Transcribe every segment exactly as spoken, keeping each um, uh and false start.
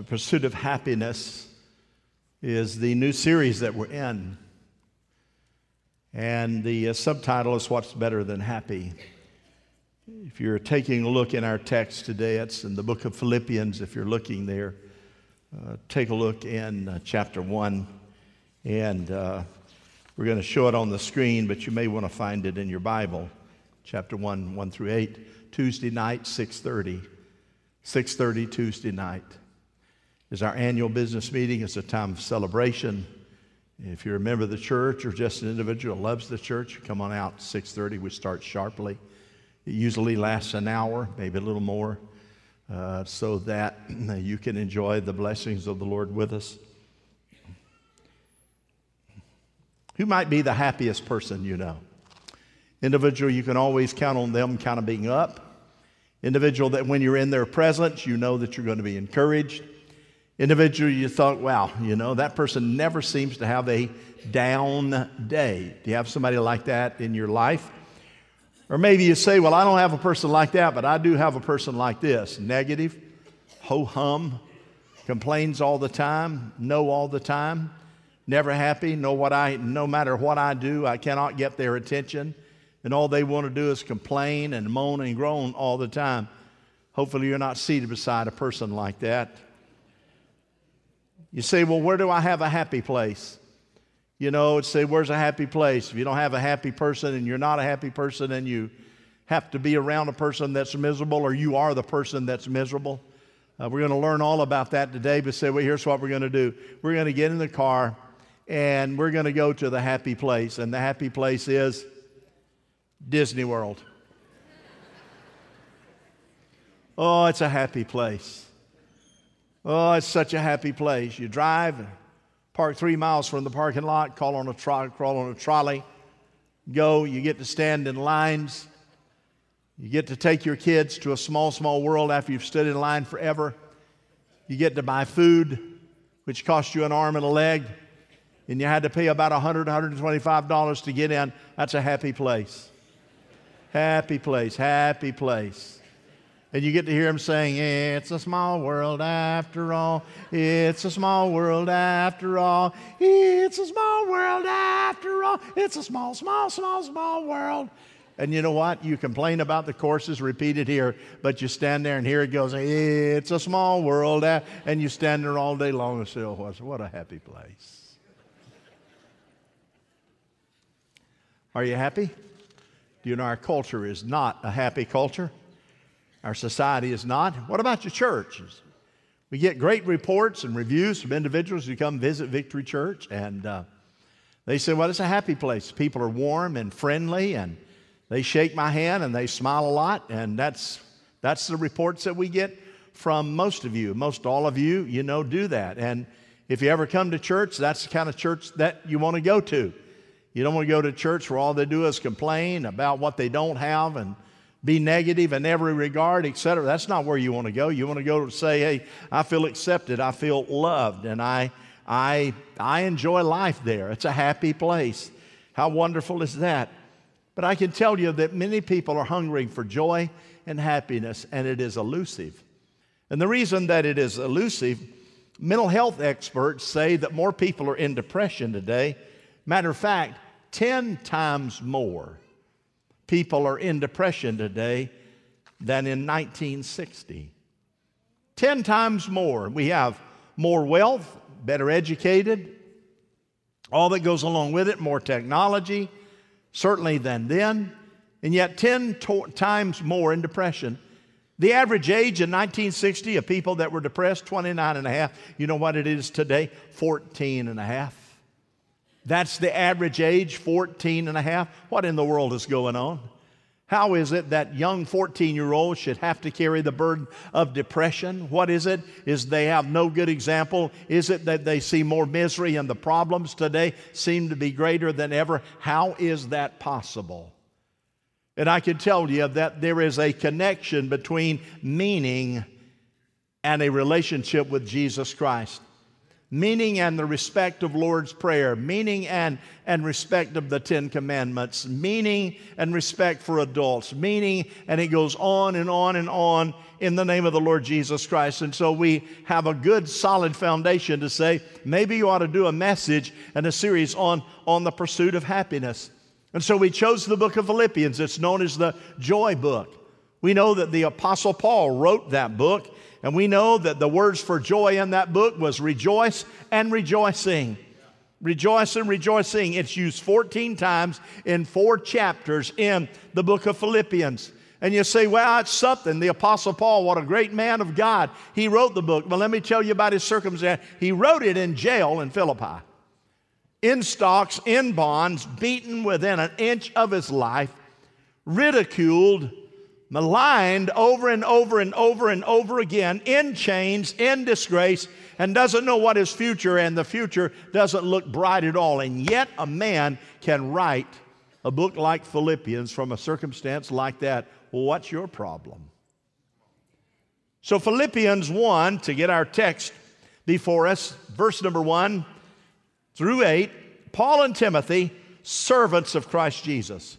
The Pursuit of Happiness is the new series that we're in. And the uh, subtitle is What's Better Than Happy. If you're taking a look in our text today, it's in the book of Philippians. If you're looking there, uh, take a look in uh, chapter one. And uh, we're going to show it on the screen, but you may want to find it in your Bible. Chapter one, one through eight, Tuesday night, six thirty. six thirty Tuesday night is our annual business meeting. It's a time of celebration. If you're a member of the church or just an individual who loves the church, you come on out. Six thirty, we start sharply. It usually lasts an hour, maybe a little more, uh, so that you can enjoy the blessings of the Lord with us. Who might be the happiest person you know? Individual, you can always count on them kind of being up. Individual that when you're in their presence, you know that you're going to be encouraged. Individual you thought, wow, you know, that person never seems to have a down day. Do you have somebody like that in your life? Or maybe you say, well, I don't have a person like that, but I do have a person like this. Negative, ho-hum, complains all the time, no all the time, never happy, no, what I, no matter what I do, I cannot get their attention. And all they want to do is complain and moan and groan all the time. Hopefully you're not seated beside a person like that. You say, well, where do I have a happy place? You know, say, where's a happy place? If you don't have a happy person and you're not a happy person and you have to be around a person that's miserable, or you are the person that's miserable, uh, we're going to learn all about that today. But say, well, here's what we're going to do. We're going to get in the car and we're going to go to the happy place. And the happy place is Disney World. Oh, it's a happy place. Oh, it's such a happy place. You drive, park three miles from the parking lot, call on a tro- crawl on a trolley, go, you get to stand in lines. You get to take your kids to a small, small world after you've stood in line forever. You get to buy food, which costs you an arm and a leg, and you had to pay about one hundred dollars, one hundred twenty-five dollars to get in. That's a happy place. Happy place, happy place. And you get to hear him saying, it's a small world after all. It's a small world after all. It's a small world after all. It's a small, small, small, small world. And you know what? You complain about the courses repeated here, but you stand there and here it goes, it's a small world. And you stand there all day long and say, oh, what a happy place. Are you happy? Do you know our culture is not a happy culture? Our society is not. What about your churches? We get great reports and reviews from individuals who come visit Victory Church, and uh, they say, well, it's a happy place. People are warm and friendly, and they shake my hand, and they smile a lot, and that's, that's the reports that we get from most of you. Most all of you, you know, do that. And if you ever come to church, that's the kind of church that you want to go to. You don't want to go to church where all they do is complain about what they don't have and be negative in every regard, et cetera. That's not where you want to go. You want to go to say, hey, I feel accepted, I feel loved, and I, I, I enjoy life there. It's a happy place. How wonderful is that? But I can tell you that many people are hungering for joy and happiness, and it is elusive. And the reason that it is elusive, mental health experts say that more people are in depression today. Matter of fact, ten times more people are in depression today than in nineteen sixty. ten times more. We have more wealth, better educated, all that goes along with it, more technology, certainly than then, and yet ten to- times more in depression. The average age in nineteen sixty of people that were depressed, twenty-nine and a half. You know what it is today? fourteen and a half. That's the average age, fourteen and a half. What in the world is going on? How is it that young fourteen-year-olds should have to carry the burden of depression? What is it? Is they have no good example? Is it that they see more misery and the problems today seem to be greater than ever? How is that possible? And I can tell you that there is a connection between meaning and a relationship with Jesus Christ. meaning and the respect of Lord's Prayer, meaning and, and respect of the Ten Commandments, meaning and respect for adults, meaning, and it goes on and on and on in the name of the Lord Jesus Christ. And so we have a good solid foundation to say, maybe you ought to do a message and a series on, on the pursuit of happiness. And so we chose the book of Philippians. It's known as the Joy Book. We know that the Apostle Paul wrote that book, and we know that the words for joy in that book was rejoice and rejoicing. Rejoice and rejoicing. It's used fourteen times in four chapters in the book of Philippians. And you say, well, it's something. The Apostle Paul, what a great man of God. He wrote the book. Well, let me tell you about his circumstance. He wrote it in jail in Philippi. In stocks, in bonds, beaten within an inch of his life, ridiculed, maligned over and over and over and over again, in chains, in disgrace, and doesn't know what his future, and the future doesn't look bright at all. And yet a man can write a book like Philippians from a circumstance like that. Well, what's your problem? So Philippians one, to get our text before us, verse number one through eight, Paul and Timothy, servants of Christ Jesus,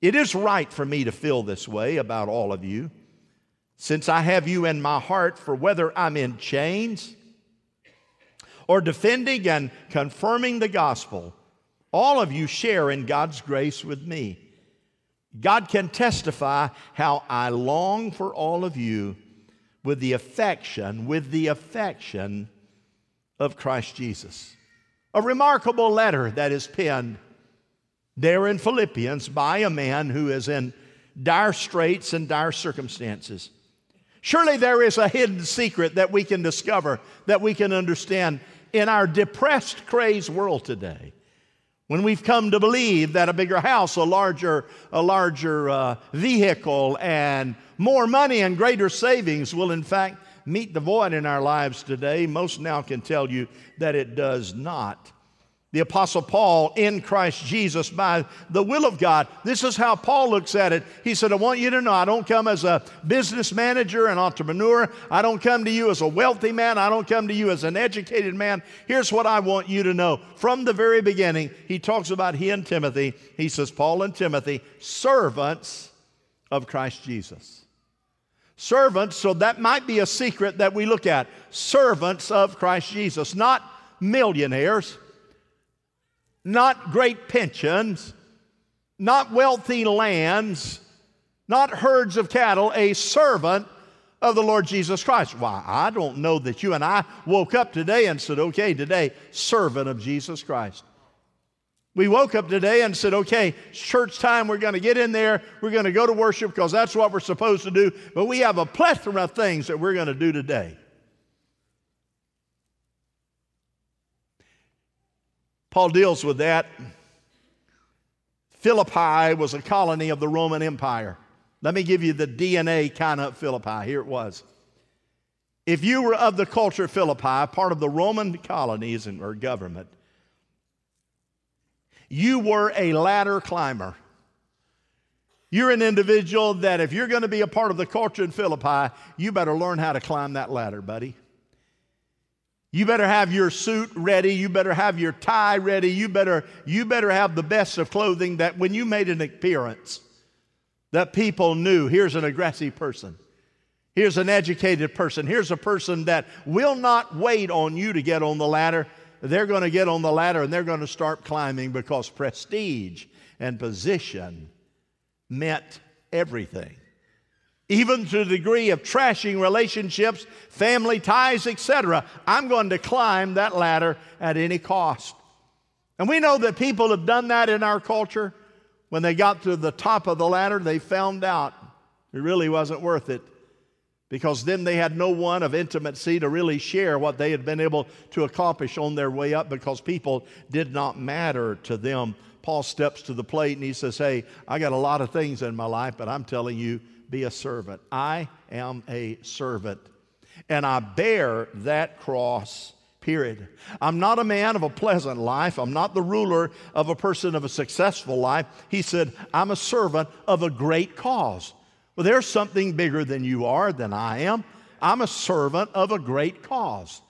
It is right for me to feel this way about all of you, since I have you in my heart, for whether I'm in chains or defending and confirming the gospel, all of you share in God's grace with me. God can testify how I long for all of you with the affection, with the affection of Christ Jesus. A remarkable letter that is penned there in Philippians by a man who is in dire straits and dire circumstances. Surely there is a hidden secret that we can discover, that we can understand in our depressed, crazed world today, when we've come to believe that a bigger house, a larger, a larger uh, vehicle, and more money and greater savings will in fact meet the void in our lives today. Most now can tell you that it does not. The Apostle Paul, in Christ Jesus, by the will of God, this is how Paul looks at it. He said, I want you to know, I don't come as a business manager, an entrepreneur. I don't come to you as a wealthy man. I don't come to you as an educated man. Here's what I want you to know. From the very beginning, he talks about he and Timothy. He says, Paul and Timothy, servants of Christ Jesus. Servants, so that might be a secret that we look at. Servants of Christ Jesus, not millionaires, not great pensions, not wealthy lands, not herds of cattle, a servant of the Lord Jesus Christ. Why, I don't know that you and I woke up today and said, okay, today, servant of Jesus Christ. We woke up today and said, okay, it's church time, we're going to get in there, we're going to go to worship because that's what we're supposed to do, but we have a plethora of things that we're going to do today. Paul deals with that. Philippi was a colony of the Roman Empire. Let me give you the D N A kind of Philippi. Here it was. If you were of the culture of Philippi, part of the Roman colonies and or government, you were a ladder climber. You're an individual that if you're going to be a part of the culture in Philippi, you better learn how to climb that ladder, buddy. You better have your suit ready. You better have your tie ready. You better, you better have the best of clothing, that when you made an appearance that people knew, here's an aggressive person. Here's an educated person. Here's a person that will not wait on you to get on the ladder. They're going to get on the ladder and they're going to start climbing, because prestige and position meant everything, even to the degree of trashing relationships, family ties, et cetera. I'm going to climb that ladder at any cost. And we know that people have done that in our culture. When they got to the top of the ladder, they found out it really wasn't worth it. because then they had no one of intimacy to really share what they had been able to accomplish on their way up, because people did not matter to them. Paul steps to the plate and he says, hey, I got a lot of things in my life, but I'm telling you, be a servant. I am a servant, and I bear that cross, period. I'm not a man of a pleasant life. I'm not the ruler of a person of a successful life. He said, I'm a servant of a great cause. Well, there's something bigger than you are, than I am. I'm a servant of a great cause,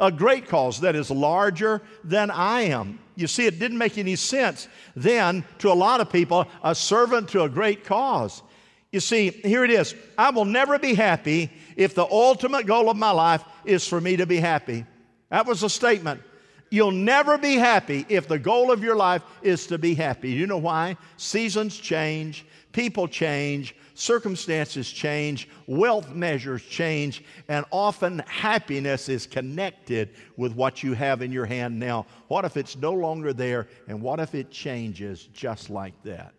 a great cause that is larger than I am. You see, it didn't make any sense then to a lot of people, a servant to a great cause. You see, here it is. I will never be happy if the ultimate goal of my life is for me to be happy. That was a statement. You'll never be happy if the goal of your life is to be happy. You know why? Seasons change, people change, circumstances change, wealth measures change, and often happiness is connected with what you have in your hand now. What if it's no longer there, and what if it changes just like that?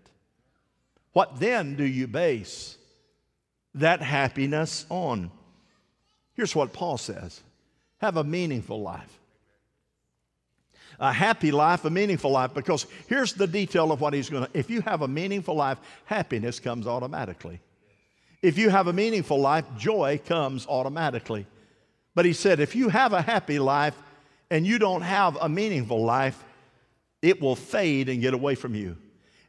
What then do you base that happiness on? Here's what Paul says. Have a meaningful life. A happy life, a meaningful life, because here's the detail of what he's going to. If you have a meaningful life, happiness comes automatically. If you have a meaningful life, joy comes automatically. But he said, if you have a happy life and you don't have a meaningful life, it will fade and get away from you.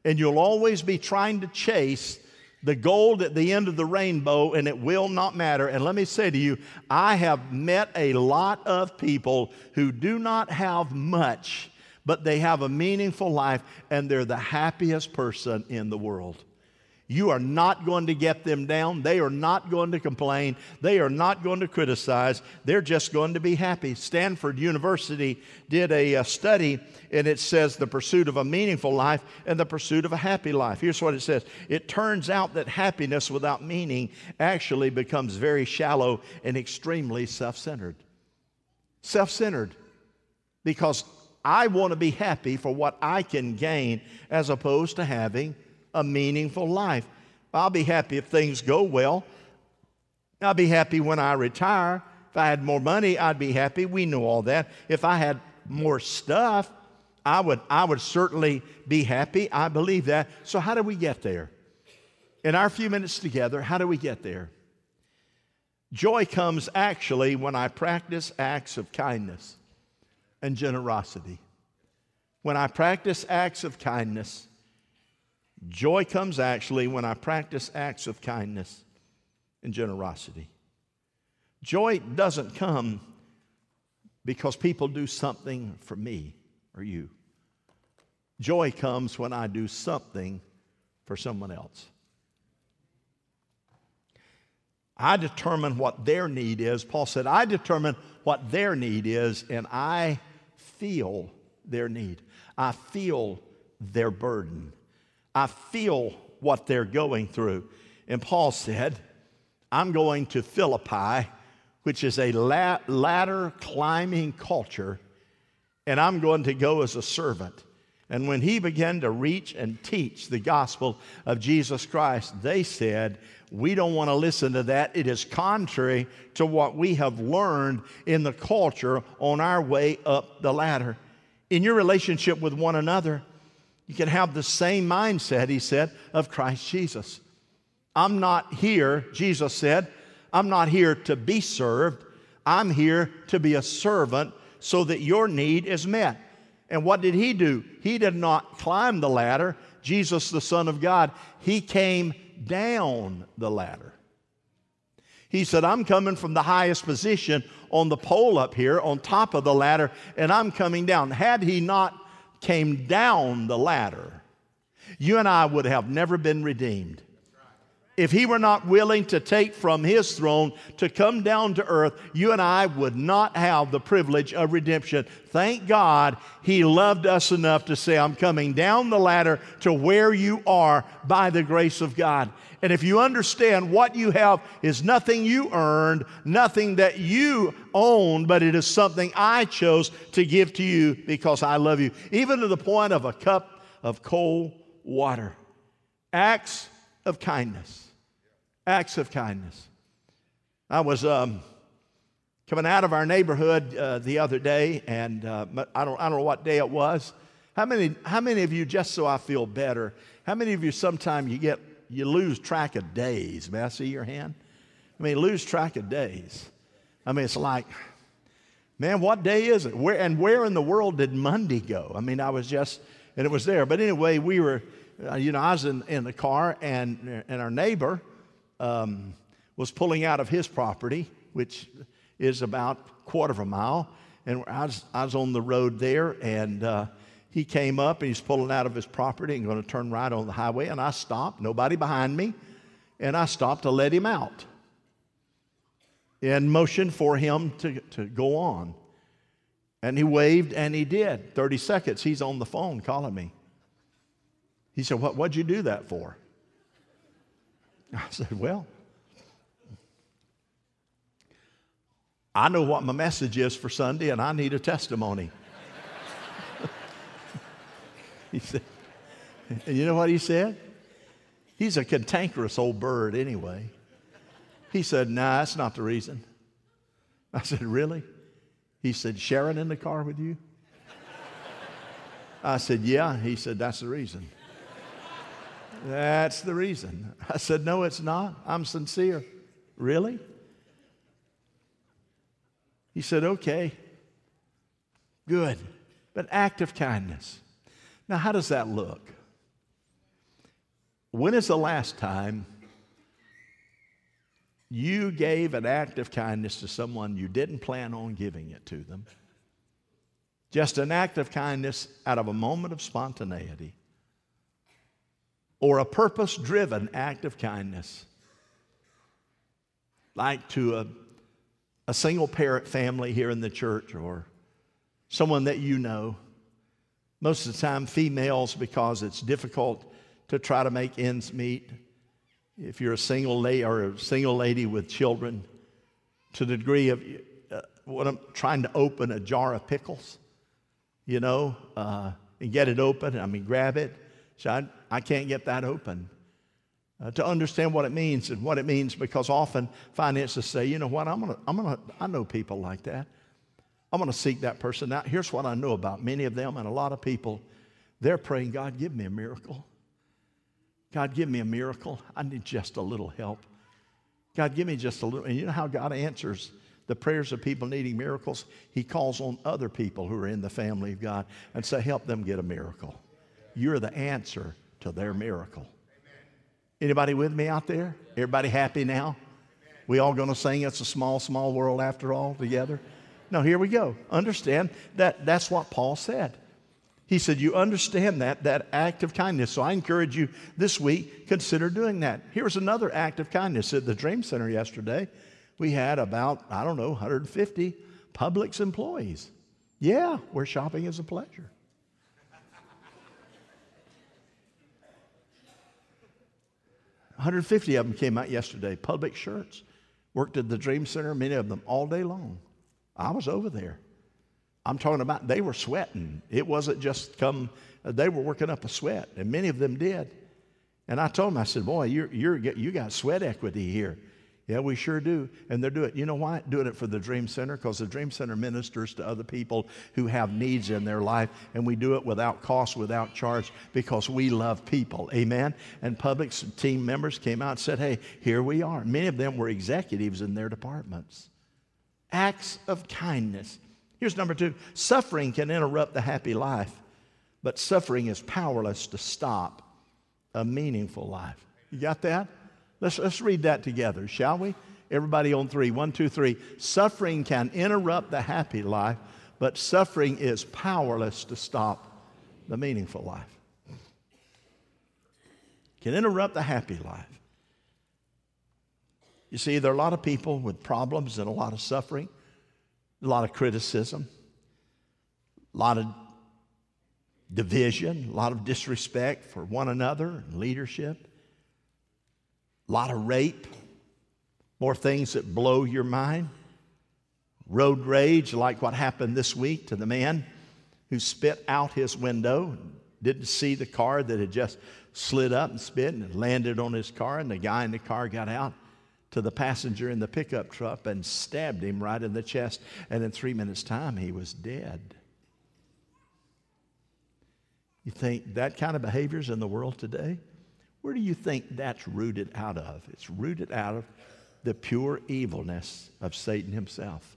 And you'll always be trying to chase the gold at the end of the rainbow, and it will not matter. And let me say to you, I have met a lot of people who do not have much, but they have a meaningful life, and they're the happiest person in the world. You are not going to get them down. They are not going to complain. They are not going to criticize. They're just going to be happy. Stanford University did a, a study, and it says the pursuit of a meaningful life and the pursuit of a happy life. Here's what it says. It turns out that happiness without meaning actually becomes very shallow and extremely self-centered. Self-centered, because I want to be happy for what I can gain as opposed to having a meaningful life. I'll be happy if things go well. I'll be happy when I retire. If I had more money, I'd be happy. We know all that. If I had more stuff, I would, I would certainly be happy. I believe that. So how do we get there? In our few minutes together, how do we get there? Joy comes actually when I practice acts of kindness and generosity. When I practice acts of kindness, Joy comes actually when I practice acts of kindness and generosity. Joy doesn't come because people do something for me or you. Joy comes when I do something for someone else. I determine what their need is. Paul said, I determine what their need is, and I feel their need. I feel their burden. I feel what they're going through. And Paul said, I'm going to Philippi, which is a la- ladder-climbing culture, and I'm going to go as a servant. And when he began to reach and teach the gospel of Jesus Christ, they said, we don't want to listen to that. It is contrary to what we have learned in the culture on our way up the ladder. In your relationship with one another, you can have the same mindset, he said, of Christ Jesus. I'm not here, Jesus said, I'm not here to be served. I'm here to be a servant so that your need is met. And what did he do? He did not climb the ladder. Jesus, the Son of God, he came down the ladder. He said, I'm coming from the highest position on the pole up here, on top of the ladder, and I'm coming down. Had he not came down the ladder, you and I would have never been redeemed. If he were not willing to take from his throne to come down to earth, you and I would not have the privilege of redemption. Thank God he loved us enough to say, I'm coming down the ladder to where you are by the grace of God. And if you understand what you have is nothing you earned, nothing that you own, but it is something I chose to give to you because I love you, even to the point of a cup of cold water. Acts of kindness. Acts of kindness. I was um, coming out of our neighborhood uh, the other day, and uh, I don't I don't know what day it was. How many How many of you, just so I feel better, how many of you sometimes you get you lose track of days? May I see your hand? I mean, lose track of days. I mean, it's like, man, what day is it? Where and where in the world did Monday go? I mean, I was just, and it was there. But anyway, we were, you know, I was in, in the car, and and our neighbor um, was pulling out of his property, which is about a quarter of a mile. And I was, I was on the road there, and uh, he came up, and he's pulling out of his property and going to turn right on the highway. And I stopped, nobody behind me, and I stopped to let him out and motioned for him to, to go on. And he waved, and he did. thirty seconds, he's on the phone calling me. He said, what, what'd you do that for? I said, well, I know what my message is for Sunday, and I need a testimony. He said, and you know what he said? He's a cantankerous old bird anyway. He said, nah, that's not the reason. I said, really? He said, Sharon in the car with you? I said, yeah. He said, that's the reason. That's the reason. I said, no, it's not. I'm sincere. Really? He said, okay, good, but act of kindness. Now, how does that look? When is the last time you gave an act of kindness to someone you didn't plan on giving it to them? Just an act of kindness out of a moment of spontaneity, or a purpose-driven act of kindness, like to a, a single-parent family here in the church, or someone that you know. Most of the time, females, because it's difficult to try to make ends meet. If you're a single lady or a single lady with children, to the degree of uh, what I'm trying to open a jar of pickles, you know, uh, and get it open. I mean, grab it. So I, I can't get that open. Uh, to understand what it means and what it means, because often finances say, you know what, I'm gonna, I'm gonna, I know people like that. I'm gonna seek that person out. Here's what I know about many of them and a lot of people. They're praying, God, give me a miracle. God, give me a miracle. I need just a little help. God, give me just a little. And you know how God answers the prayers of people needing miracles? He calls on other people who are in the family of God and say, help them get a miracle. You're the answer to their miracle. Anybody with me out there? Everybody happy now? We all going to sing It's a Small, Small World After All together? No, here we go. Understand that that's what Paul said. He said, you understand that, that act of kindness. So I encourage you this week, consider doing that. Here's another act of kindness. At the Dream Center yesterday, we had about, I don't know, one hundred fifty Publix employees. Yeah, where shopping is a pleasure. one hundred fifty of them came out yesterday, Publix shirts. Worked at the Dream Center, many of them all day long. I was over there. I'm talking about they were sweating. It wasn't just come, they were working up a sweat, and many of them did. And I told them, I said, boy, you're, you're, you got sweat equity here. Yeah, we sure do. And they're doing it. You know why? Doing it for the Dream Center, because the Dream Center ministers to other people who have needs in their life, and we do it without cost, without charge, because we love people. Amen? And Publix team members came out and said, hey, here we are. Many of them were executives in their departments. Acts of kindness. Here's number two. Suffering can interrupt the happy life, but suffering is powerless to stop a meaningful life. You got that? Let's, let's read that together, shall we? Everybody on three. One, two, three. Suffering can interrupt the happy life, but suffering is powerless to stop the meaningful life. Can interrupt the happy life. You see, there are a lot of people with problems and a lot of suffering. A lot of criticism, a lot of division, a lot of disrespect for one another and leadership, a lot of rape, more things that blow your mind, road rage like what happened this week to the man who spit out his window and didn't see the car that had just slid up and spit and landed on his car, and the guy in the car got out, to the passenger in the pickup truck and stabbed him right in the chest. And in three minutes' time, he was dead. You think that kind of behavior is in the world today? Where do you think that's rooted out of? It's rooted out of the pure evilness of Satan himself.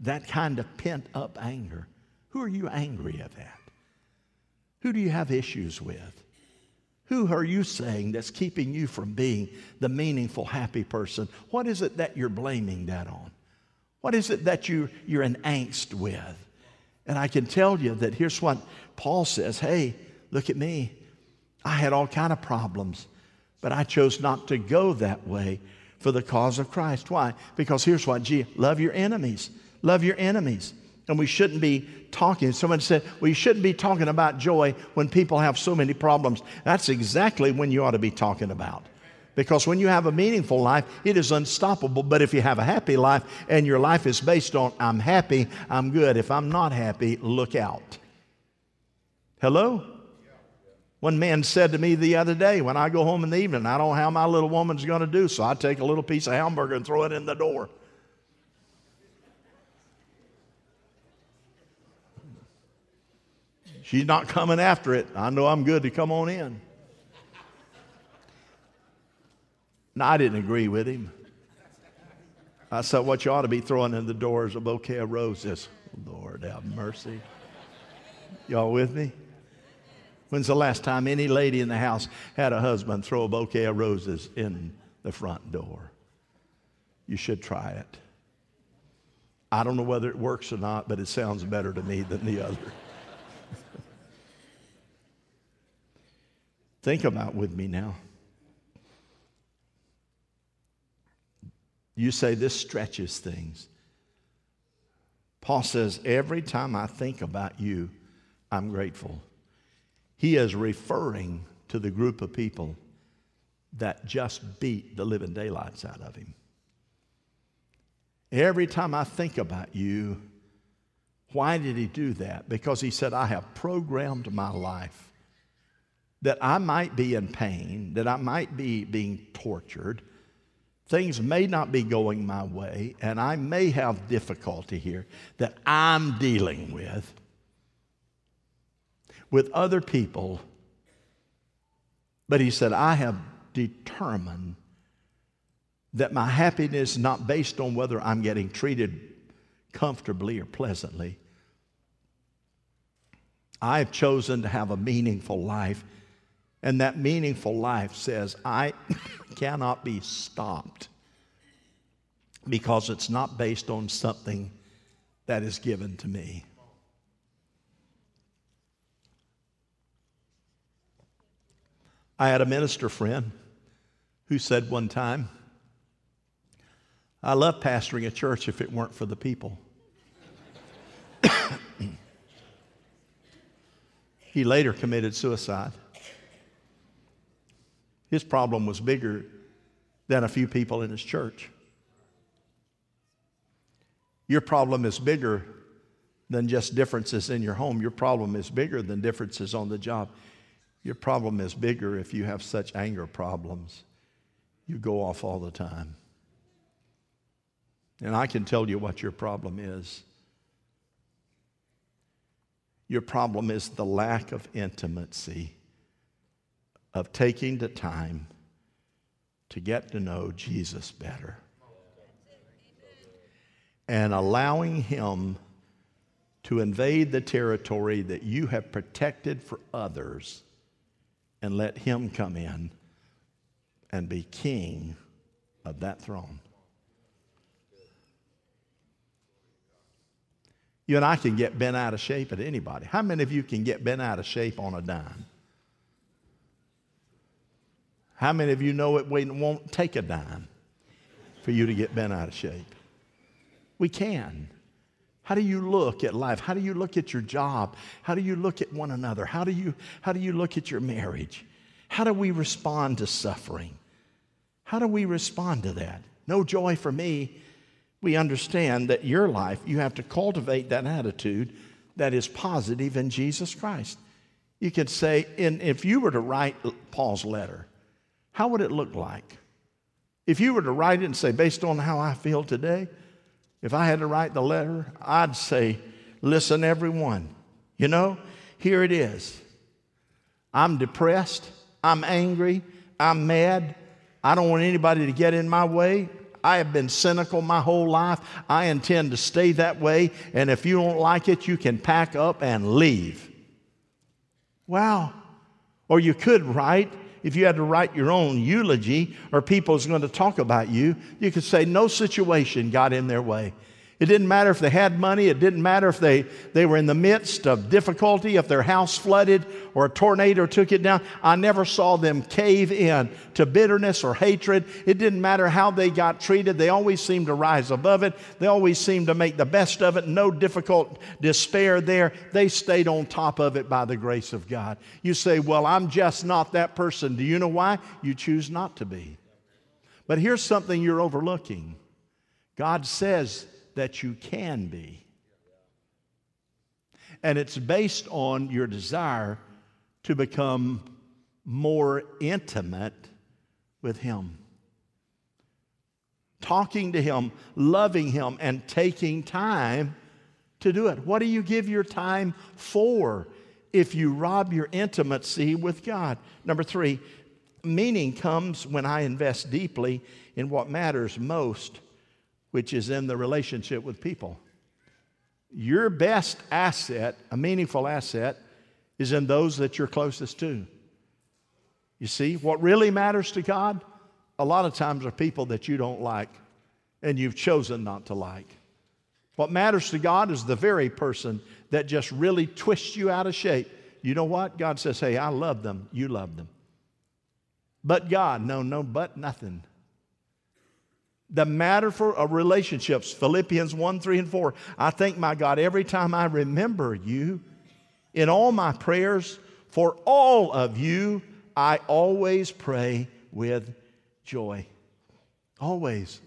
That kind of pent-up anger. Who are you angry at? Who do you have issues with? Who are you saying that's keeping you from being the meaningful, happy person? What is it that you're blaming that on? What is it that you, you're in angst with? And I can tell you that here's what Paul says. Hey, look at me. I had all kind of problems, but I chose not to go that way for the cause of Christ. Why? Because here's why. Gee, love your enemies. Love your enemies. And we shouldn't be talking. Someone said, well, you shouldn't be talking about joy when people have so many problems. That's exactly when you ought to be talking about. Because when you have a meaningful life, it is unstoppable. But if you have a happy life and your life is based on, I'm happy, I'm good. If I'm not happy, look out. Hello? One man said to me the other day, when I go home in the evening, I don't know how my little woman's going to do, so I take a little piece of hamburger and throw it in the door. She's not coming after it. I know I'm good to come on in. Now, I didn't agree with him. I said, what you ought to be throwing in the door is a bouquet of roses. Lord, have mercy. Y'all with me? When's the last time any lady in the house had a husband throw a bouquet of roses in the front door? You should try it. I don't know whether it works or not, but it sounds better to me than the other. Think about with me now. You say this stretches things. Paul says, every time I think about you, I'm grateful. He is referring to the group of people that just beat the living daylights out of him. Every time I think about you, why did he do that? Because he said, I have programmed my life that I might be in pain, that I might be being tortured. Things may not be going my way, and I may have difficulty here that I'm dealing with, with other people. But he said, I have determined that my happiness is not based on whether I'm getting treated comfortably or pleasantly. I've chosen to have a meaningful life. And that meaningful life says, I cannot be stopped because it's not based on something that is given to me. I had a minister friend who said one time, I love pastoring a church if it weren't for the people. He later committed suicide. His problem was bigger than a few people in his church. Your problem is bigger than just differences in your home. Your problem is bigger than differences on the job. Your problem is bigger if you have such anger problems. You go off all the time. And I can tell you what your problem is. Your problem is the lack of intimacy, of taking the time to get to know Jesus better and allowing him to invade the territory that you have protected for others and let him come in and be king of that throne. You and I can get bent out of shape at anybody. How many of you can get bent out of shape on a dime? How many of you know it won't take a dime for you to get bent out of shape? We can. How do you look at life? How do you look at your job? How do you look at one another? How do you, how do you look at your marriage? How do we respond to suffering? How do we respond to that? No joy for me. We understand that your life, you have to cultivate that attitude that is positive in Jesus Christ. You could say, in, if you were to write Paul's letter, how would it look like? If you were to write it and say, based on how I feel today, if I had to write the letter, I'd say, listen, everyone, you know, here it is. I'm depressed. I'm angry. I'm mad. I don't want anybody to get in my way. I have been cynical my whole life. I intend to stay that way. And if you don't like it, you can pack up and leave. Wow. Or you could write, if you had to write your own eulogy or people's going to talk about you, you could say no situation got in their way. It didn't matter if they had money. It didn't matter if they, they were in the midst of difficulty, if their house flooded or a tornado took it down. I never saw them cave in to bitterness or hatred. It didn't matter how they got treated. They always seemed to rise above it. They always seemed to make the best of it. No difficult despair there. They stayed on top of it by the grace of God. You say, well, I'm just not that person. Do you know why? You choose not to be. But here's something you're overlooking. God says that you can be. And it's based on your desire to become more intimate with Him. Talking to Him, loving Him, and taking time to do it. What do you give your time for if you rob your intimacy with God? Number three, meaning comes when I invest deeply in what matters most, which is in the relationship with people. Your best asset, a meaningful asset, is in those that you're closest to. You see, what really matters to God, a lot of times are people that you don't like and you've chosen not to like. What matters to God is the very person that just really twists you out of shape. You know what? God says, hey, I love them. You love them. But God, no, no, but nothing. The matter for of relationships, Philippians one, three, and four. I thank my God every time I remember you. In all my prayers for all of you, I always pray with joy. Always.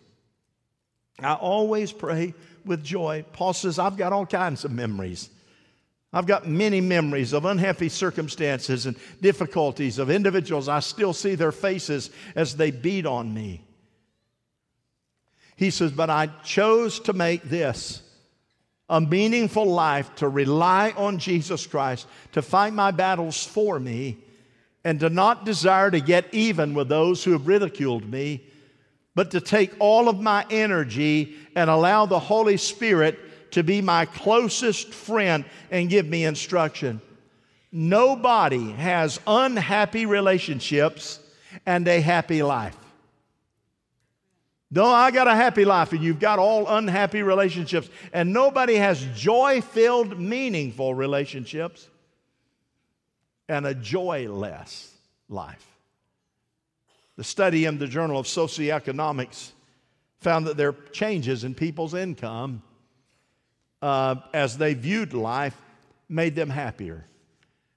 I always pray with joy. Paul says, I've got all kinds of memories. I've got many memories of unhappy circumstances and difficulties of individuals. I still see their faces as they beat on me. He says, but I chose to make this a meaningful life, to rely on Jesus Christ, to fight my battles for me, and to not desire to get even with those who have ridiculed me, but to take all of my energy and allow the Holy Spirit to be my closest friend and give me instruction. Nobody has unhappy relationships and a happy life. No, I got a happy life, and you've got all unhappy relationships, and nobody has joy-filled, meaningful relationships and a joyless life. The study in the Journal of Socioeconomics found that there are changes in people's income uh, as they viewed life made them happier.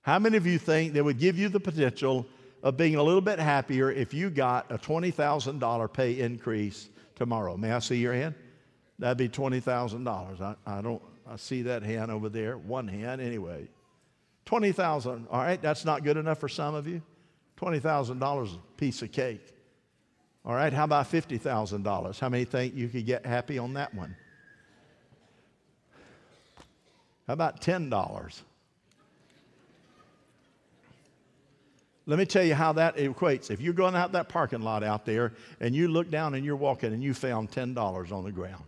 How many of you think they would give you the potential of being a little bit happier if you got a twenty thousand dollars pay increase tomorrow? May I see your hand? That'd be twenty thousand dollars. I, I don't, I see that hand over there. One hand anyway. twenty thousand dollars, all right, that's not good enough for some of you. twenty thousand dollars is a piece of cake. All right, how about fifty thousand dollars? How many think you could get happy on that one? How about ten dollars? Let me tell you how that equates. If you're going out that parking lot out there and you look down and you're walking and you found ten dollars on the ground.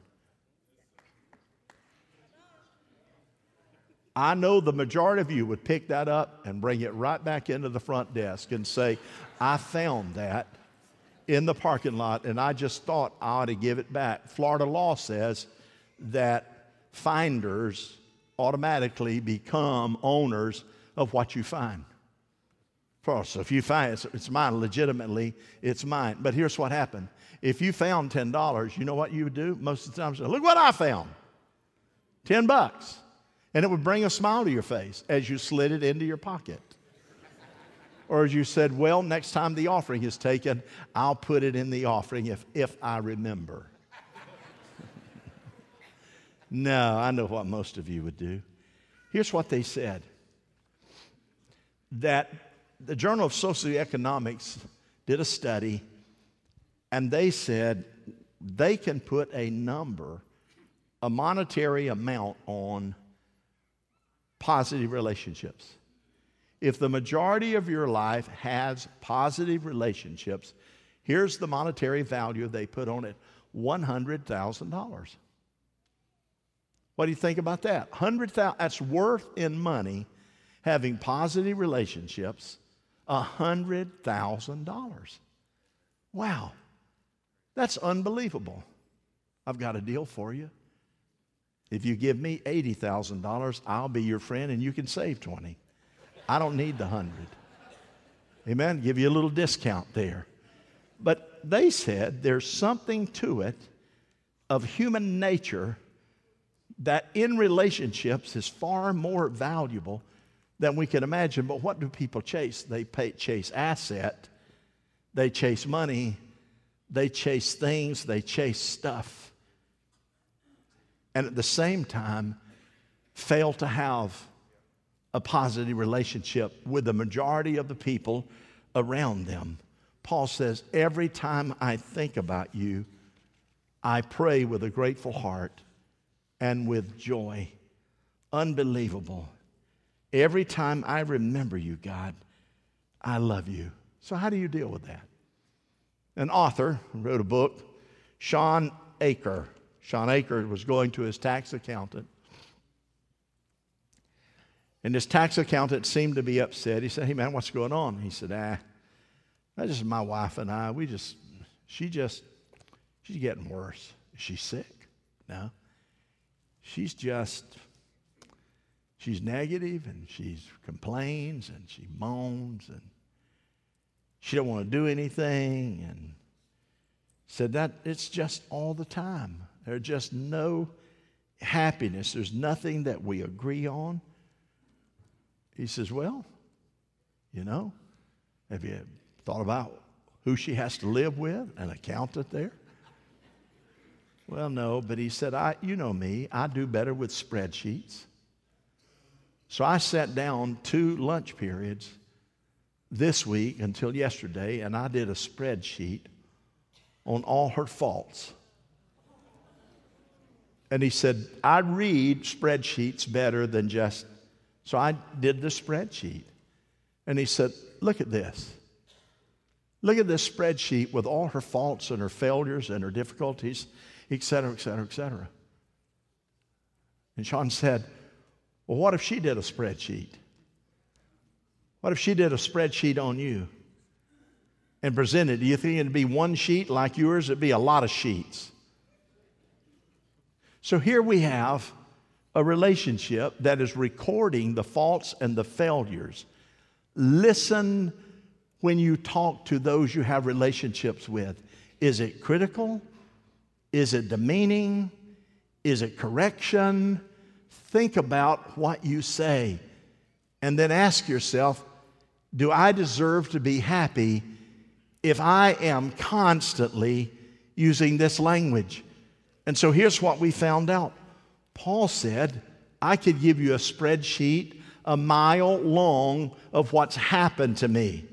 I know the majority of you would pick that up and bring it right back into the front desk and say, I found that in the parking lot and I just thought I ought to give it back. Florida law says that finders automatically become owners of what you find. So if you find it, it's mine, legitimately, it's mine. But here's what happened. If you found ten dollars, you know what you would do? Most of the time, look what I found, ten bucks. And it would bring a smile to your face as you slid it into your pocket. Or as you said, well, next time the offering is taken, I'll put it in the offering if, if I remember. No, I know what most of you would do. Here's what they said. That the Journal of Socioeconomics did a study and they said they can put a number, a monetary amount on positive relationships. If the majority of your life has positive relationships, here's the monetary value they put on it, one hundred thousand dollars. What do you think about that? one hundred thousand dollars, that's worth in money, having positive relationships, one hundred thousand dollars. Wow, that's unbelievable. I've got a deal for you. If you give me eighty thousand dollars, I'll be your friend and you can save twenty thousand dollars. I don't need the one hundred thousand dollars. Amen? Give you a little discount there. But they said there's something to it of human nature that in relationships is far more valuable than we can imagine. But what do people chase? They pay, chase asset. They chase money. They chase things. They chase stuff. And at the same time, fail to have a positive relationship with the majority of the people around them. Paul says, every time I think about you, I pray with a grateful heart and with joy. Unbelievable. Every time I remember you, God, I love you. So how do you deal with that? An author wrote a book, Sean Aker. Sean Aker was going to his tax accountant. And this tax accountant seemed to be upset. He said, hey, man, what's going on? He said, ah, that's just my wife and I. We just, she just, she's getting worse. Is she sick? No. She's just, she's negative and she complains and she moans and she don't want to do anything. And said that it's just all the time. There's just no happiness. There's nothing that we agree on. He says, well, you know, have you thought about who she has to live with? An accountant there? Well, no, but he said, I, you know me, I do better with spreadsheets. So I sat down two lunch periods this week until yesterday, and I did a spreadsheet on all her faults. And he said, I read spreadsheets better than just, so I did the spreadsheet. And he said, look at this. Look at this spreadsheet with all her faults and her failures and her difficulties, et cetera, et cetera, et cetera. And Sean said, well, what if she did a spreadsheet? What if she did a spreadsheet on you and presented? Do you think it'd be one sheet like yours? It'd be a lot of sheets. So here we have a relationship that is recording the faults and the failures. Listen when you talk to those you have relationships with. Is it critical? Is it demeaning? Is it correction? Think about what you say and then ask yourself, do I deserve to be happy if I am constantly using this language? And so here's what we found out. Paul said, I could give you a spreadsheet a mile long of what's happened to me,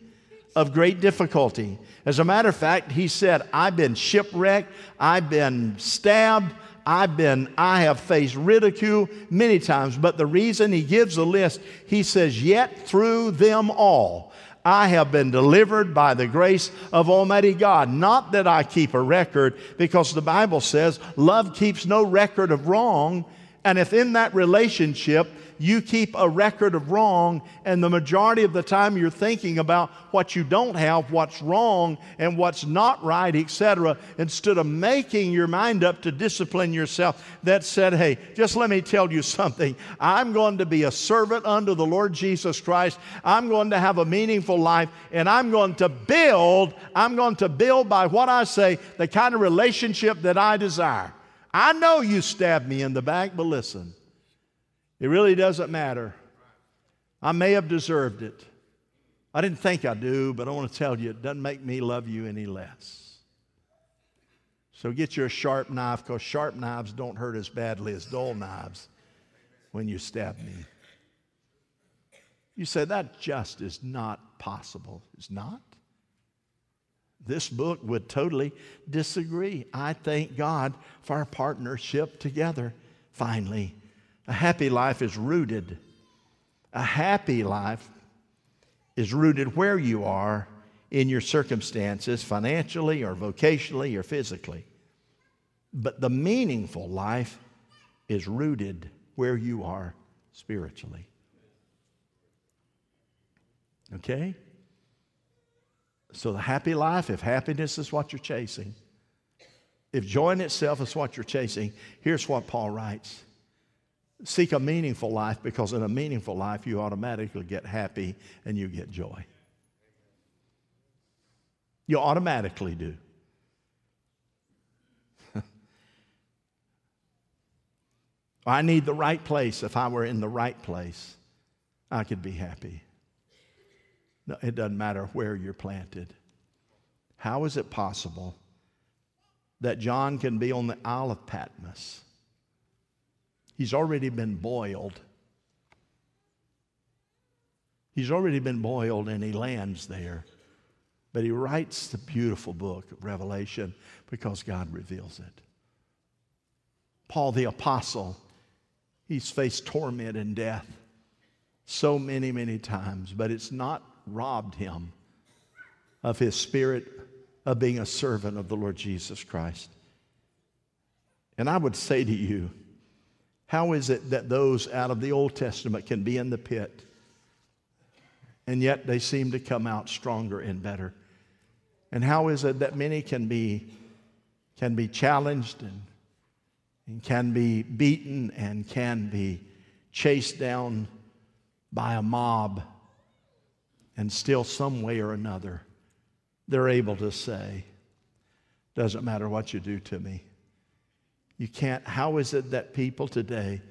of great difficulty. As a matter of fact, he said, I've been shipwrecked, I've been stabbed, I've been, I have faced ridicule many times. But the reason he gives a list, he says, yet through them all, I have been delivered by the grace of Almighty God. Not that I keep a record, because the Bible says love keeps no record of wrong. And if in that relationship you keep a record of wrong and the majority of the time you're thinking about what you don't have, what's wrong and what's not right, et cetera, instead of making your mind up to discipline yourself, that said, hey, just let me tell you something. I'm going to be a servant unto the Lord Jesus Christ. I'm going to have a meaningful life, and I'm going to build, I'm going to build by what I say, the kind of relationship that I desire. I know you stabbed me in the back, but listen, it really doesn't matter. I may have deserved it. I didn't think I do, but I want to tell you, it doesn't make me love you any less. So get your sharp knife, because sharp knives don't hurt as badly as dull knives when you stab me. You say, that just is not possible. It's not. this book would totally disagree. I thank God for our partnership together. Finally, a happy life is rooted. A happy life is rooted where you are in your circumstances, financially or vocationally or physically. But the meaningful life is rooted where you are spiritually. Okay? So the happy life, if happiness is what you're chasing, if joy in itself is what you're chasing, here's what Paul writes. Seek a meaningful life, because in a meaningful life, you automatically get happy and you get joy. You automatically do. I need the right place. If I were in the right place, I could be happy. No, it doesn't matter where you're planted. How is it possible that John can be on the Isle of Patmos? He's already been boiled. He's already been boiled and he lands there. But he writes the beautiful book of Revelation because God reveals it. Paul the apostle, he's faced torment and death so many, many times, but it's not robbed him of his spirit of being a servant of the Lord Jesus Christ. And I would say to you, how is it that those out of the Old Testament can be in the pit, and yet they seem to come out stronger and better? And how is it that many can be, can be challenged and, and can be beaten and can be chased down by a mob, and still some way or another they're able to say, doesn't matter what you do to me. You can't. How is it that people today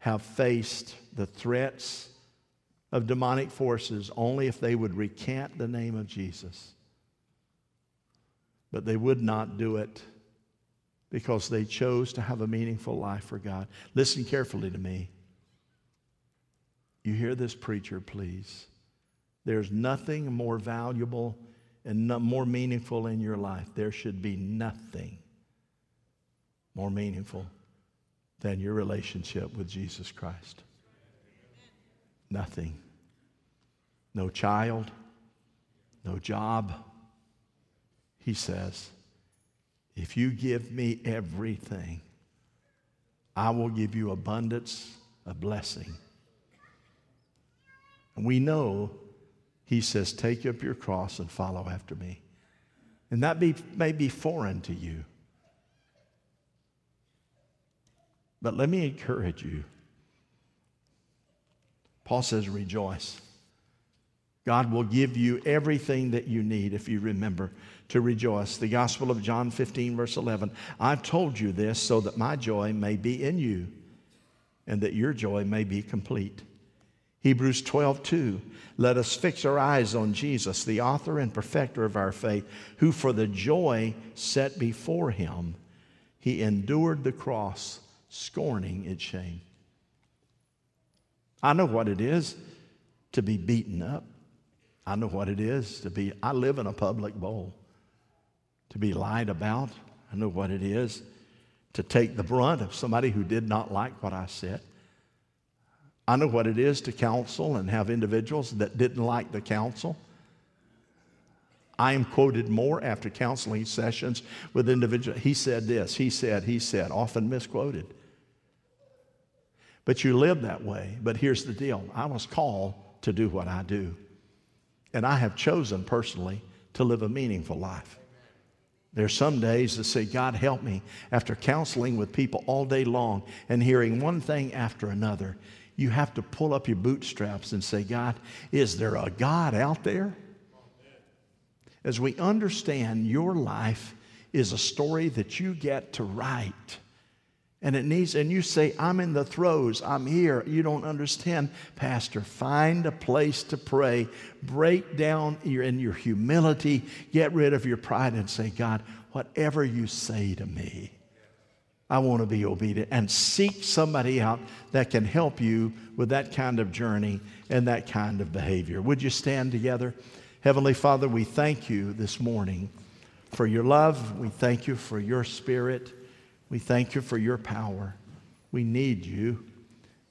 have faced the threats of demonic forces only if they would recant the name of Jesus? But they would not do it because they chose to have a meaningful life for God. Listen carefully to me. You hear this, preacher, please. There's nothing more valuable and no, more meaningful in your life. There should be nothing more meaningful than your relationship with Jesus Christ. Nothing. No child, no job. He says, if you give me everything, I will give you abundance of blessing. And we know, he says, take up your cross and follow after me. And that be, may be foreign to you. But let me encourage you. Paul says, rejoice. God will give you everything that you need if you remember to rejoice. The Gospel of John fifteen, verse eleven. I've told you this so that my joy may be in you and that your joy may be complete. Hebrews twelve, two. Let us fix our eyes on Jesus, the author and perfecter of our faith, who for the joy set before him, he endured the cross, scorning its shame. I know what it is to be beaten up. I know what it is to be, I live in a public bowl, to be lied about. I know what it is to take the brunt of somebody who did not like what I said. I know what it is to counsel and have individuals that didn't like the counsel. I am quoted more after counseling sessions with individuals. He said this, he said, he said, often misquoted. But you live that way. But here's the deal. I was called to do what I do. And I have chosen personally to live a meaningful life. There's some days that say, God help me, after counseling with people all day long and hearing one thing after another. You have to pull up your bootstraps and say, God, is there a God out there? As we understand your life is a story that you get to write. And it needs, and you say, I'm in the throes, I'm here. You don't understand, Pastor. Find a place to pray. Break down your, in your humility. Get rid of your pride and say, God, whatever you say to me, I want to be obedient. And seek somebody out that can help you with that kind of journey and that kind of behavior. Would you stand together? Heavenly Father, we thank you this morning for your love. We thank you for your spirit. We thank you for your power. We need you.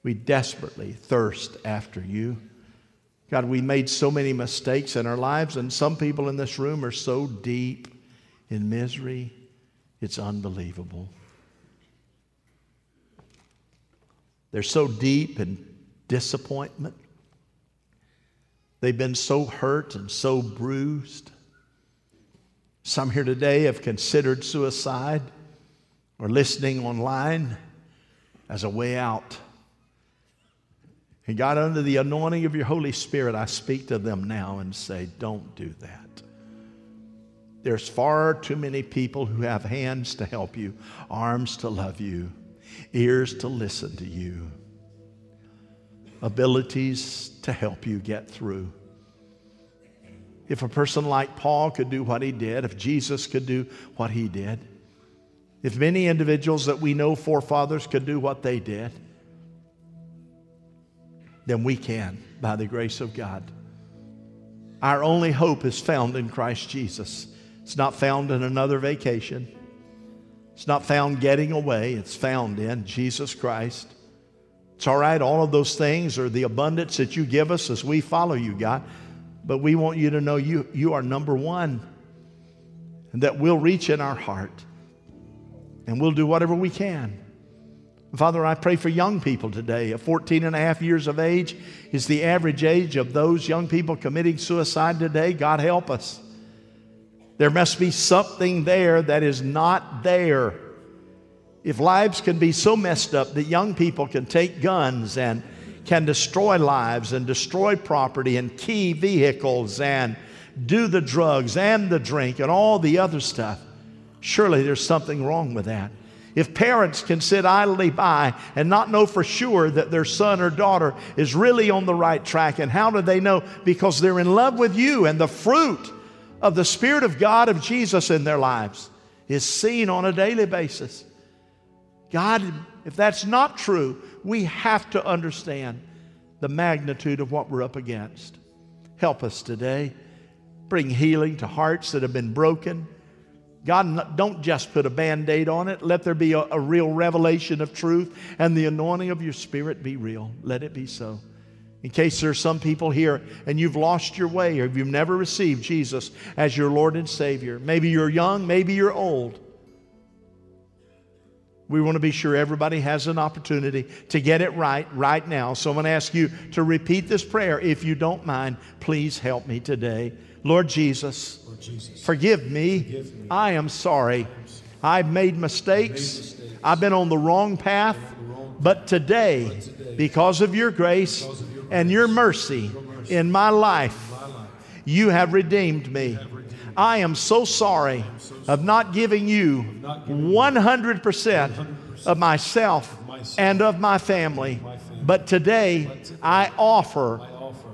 We desperately thirst after you. God, we made so many mistakes in our lives, and some people in this room are so deep in misery, it's unbelievable. They're so deep in disappointment. They've been so hurt and so bruised. Some here today have considered suicide or listening online as a way out. And God, under the anointing of your Holy Spirit, I speak to them now and say, don't do that. There's far too many people who have hands to help you, arms to love you, ears to listen to you, abilities to help you get through. If a person like Paul could do what he did, if Jesus could do what he did, if many individuals that we know forefathers could do what they did, then we can, by the grace of God. Our only hope is found in Christ Jesus. It's not found in another vacation. It's not found getting away. It's found in Jesus Christ. It's all right, all of those things are the abundance that you give us as we follow you, God. But we want you to know you, you are number one, and that we'll reach in our heart, and we'll do whatever we can. Father, I pray for young people today. At fourteen and a half years of age is the average age of those young people committing suicide today. God, help us. There must be something there that is not there. If lives can be so messed up that young people can take guns and can destroy lives and destroy property and key vehicles and do the drugs and the drink and all the other stuff, surely there's something wrong with that. If parents can sit idly by and not know for sure that their son or daughter is really on the right track, and how do they know? Because they're in love with you, and the fruit of the Spirit of God, of Jesus in their lives, is seen on a daily basis. God, if that's not true, we have to understand the magnitude of what we're up against. Help us today. Bring healing to hearts that have been broken. God, don't just put a Band-Aid on it. Let there be a, a real revelation of truth, and the anointing of your Spirit be real. Let it be so. In case there are some people here and you've lost your way, or you've never received Jesus as your Lord and Savior, maybe you're young, maybe you're old, we want to be sure everybody has an opportunity to get it right right now. So I'm going to ask you to repeat this prayer. If you don't mind, please help me today. Lord Jesus, Lord Jesus, forgive me. Forgive me. I am sorry. I've made mistakes. I've, made mistakes. I've been on the wrong path. The wrong path. But, today, but today, because of your grace, of your and your mercy, your mercy in my life, my life, you have redeemed me. You have redeemed me. I am so sorry, am so sorry of not giving you not giving one hundred percent of myself of my and of my family. My family. But, today, but today I offer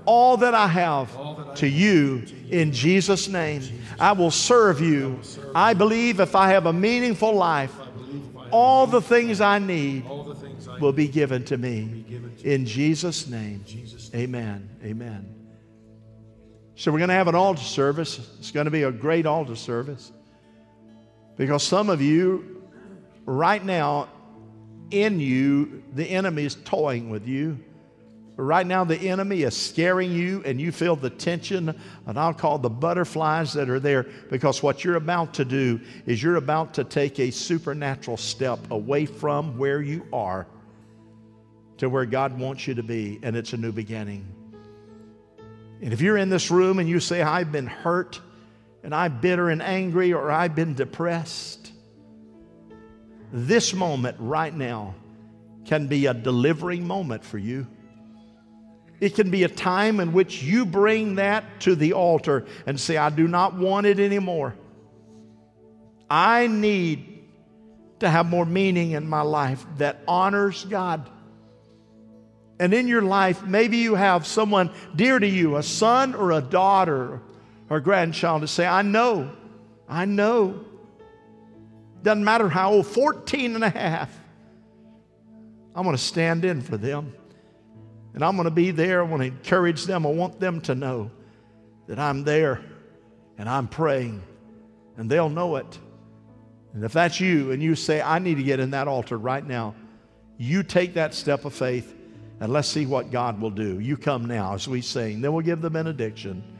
all that I have that I to you, to you. In Jesus' name. Jesus. I will serve you. I, will serve I believe if I have a meaningful life, all the things I need will be given to me. Given to in Jesus' name. Jesus' name, amen, amen. So we're going to have an altar service. It's going to be a great altar service, because some of you, right now, in you, the enemy is toying with you. Right now, the enemy is scaring you, and you feel the tension, and I'll call the butterflies that are there, because what you're about to do is you're about to take a supernatural step away from where you are to where God wants you to be, and it's a new beginning. And if you're in this room and you say, I've been hurt, and I'm bitter and angry, or I've been depressed, this moment right now can be a delivering moment for you. It can be a time in which you bring that to the altar and say, I do not want it anymore. I need to have more meaning in my life that honors God. And in your life, maybe you have someone dear to you, a son or a daughter or a grandchild, to say, I know, I know. Doesn't matter how old, fourteen and a half. I'm going to stand in for them. And I'm going to be there. I want to encourage them. I want them to know that I'm there and I'm praying, and they'll know it. And if that's you and you say, I need to get in that altar right now, you take that step of faith and let's see what God will do. You come now as we sing. Then we'll give the benediction.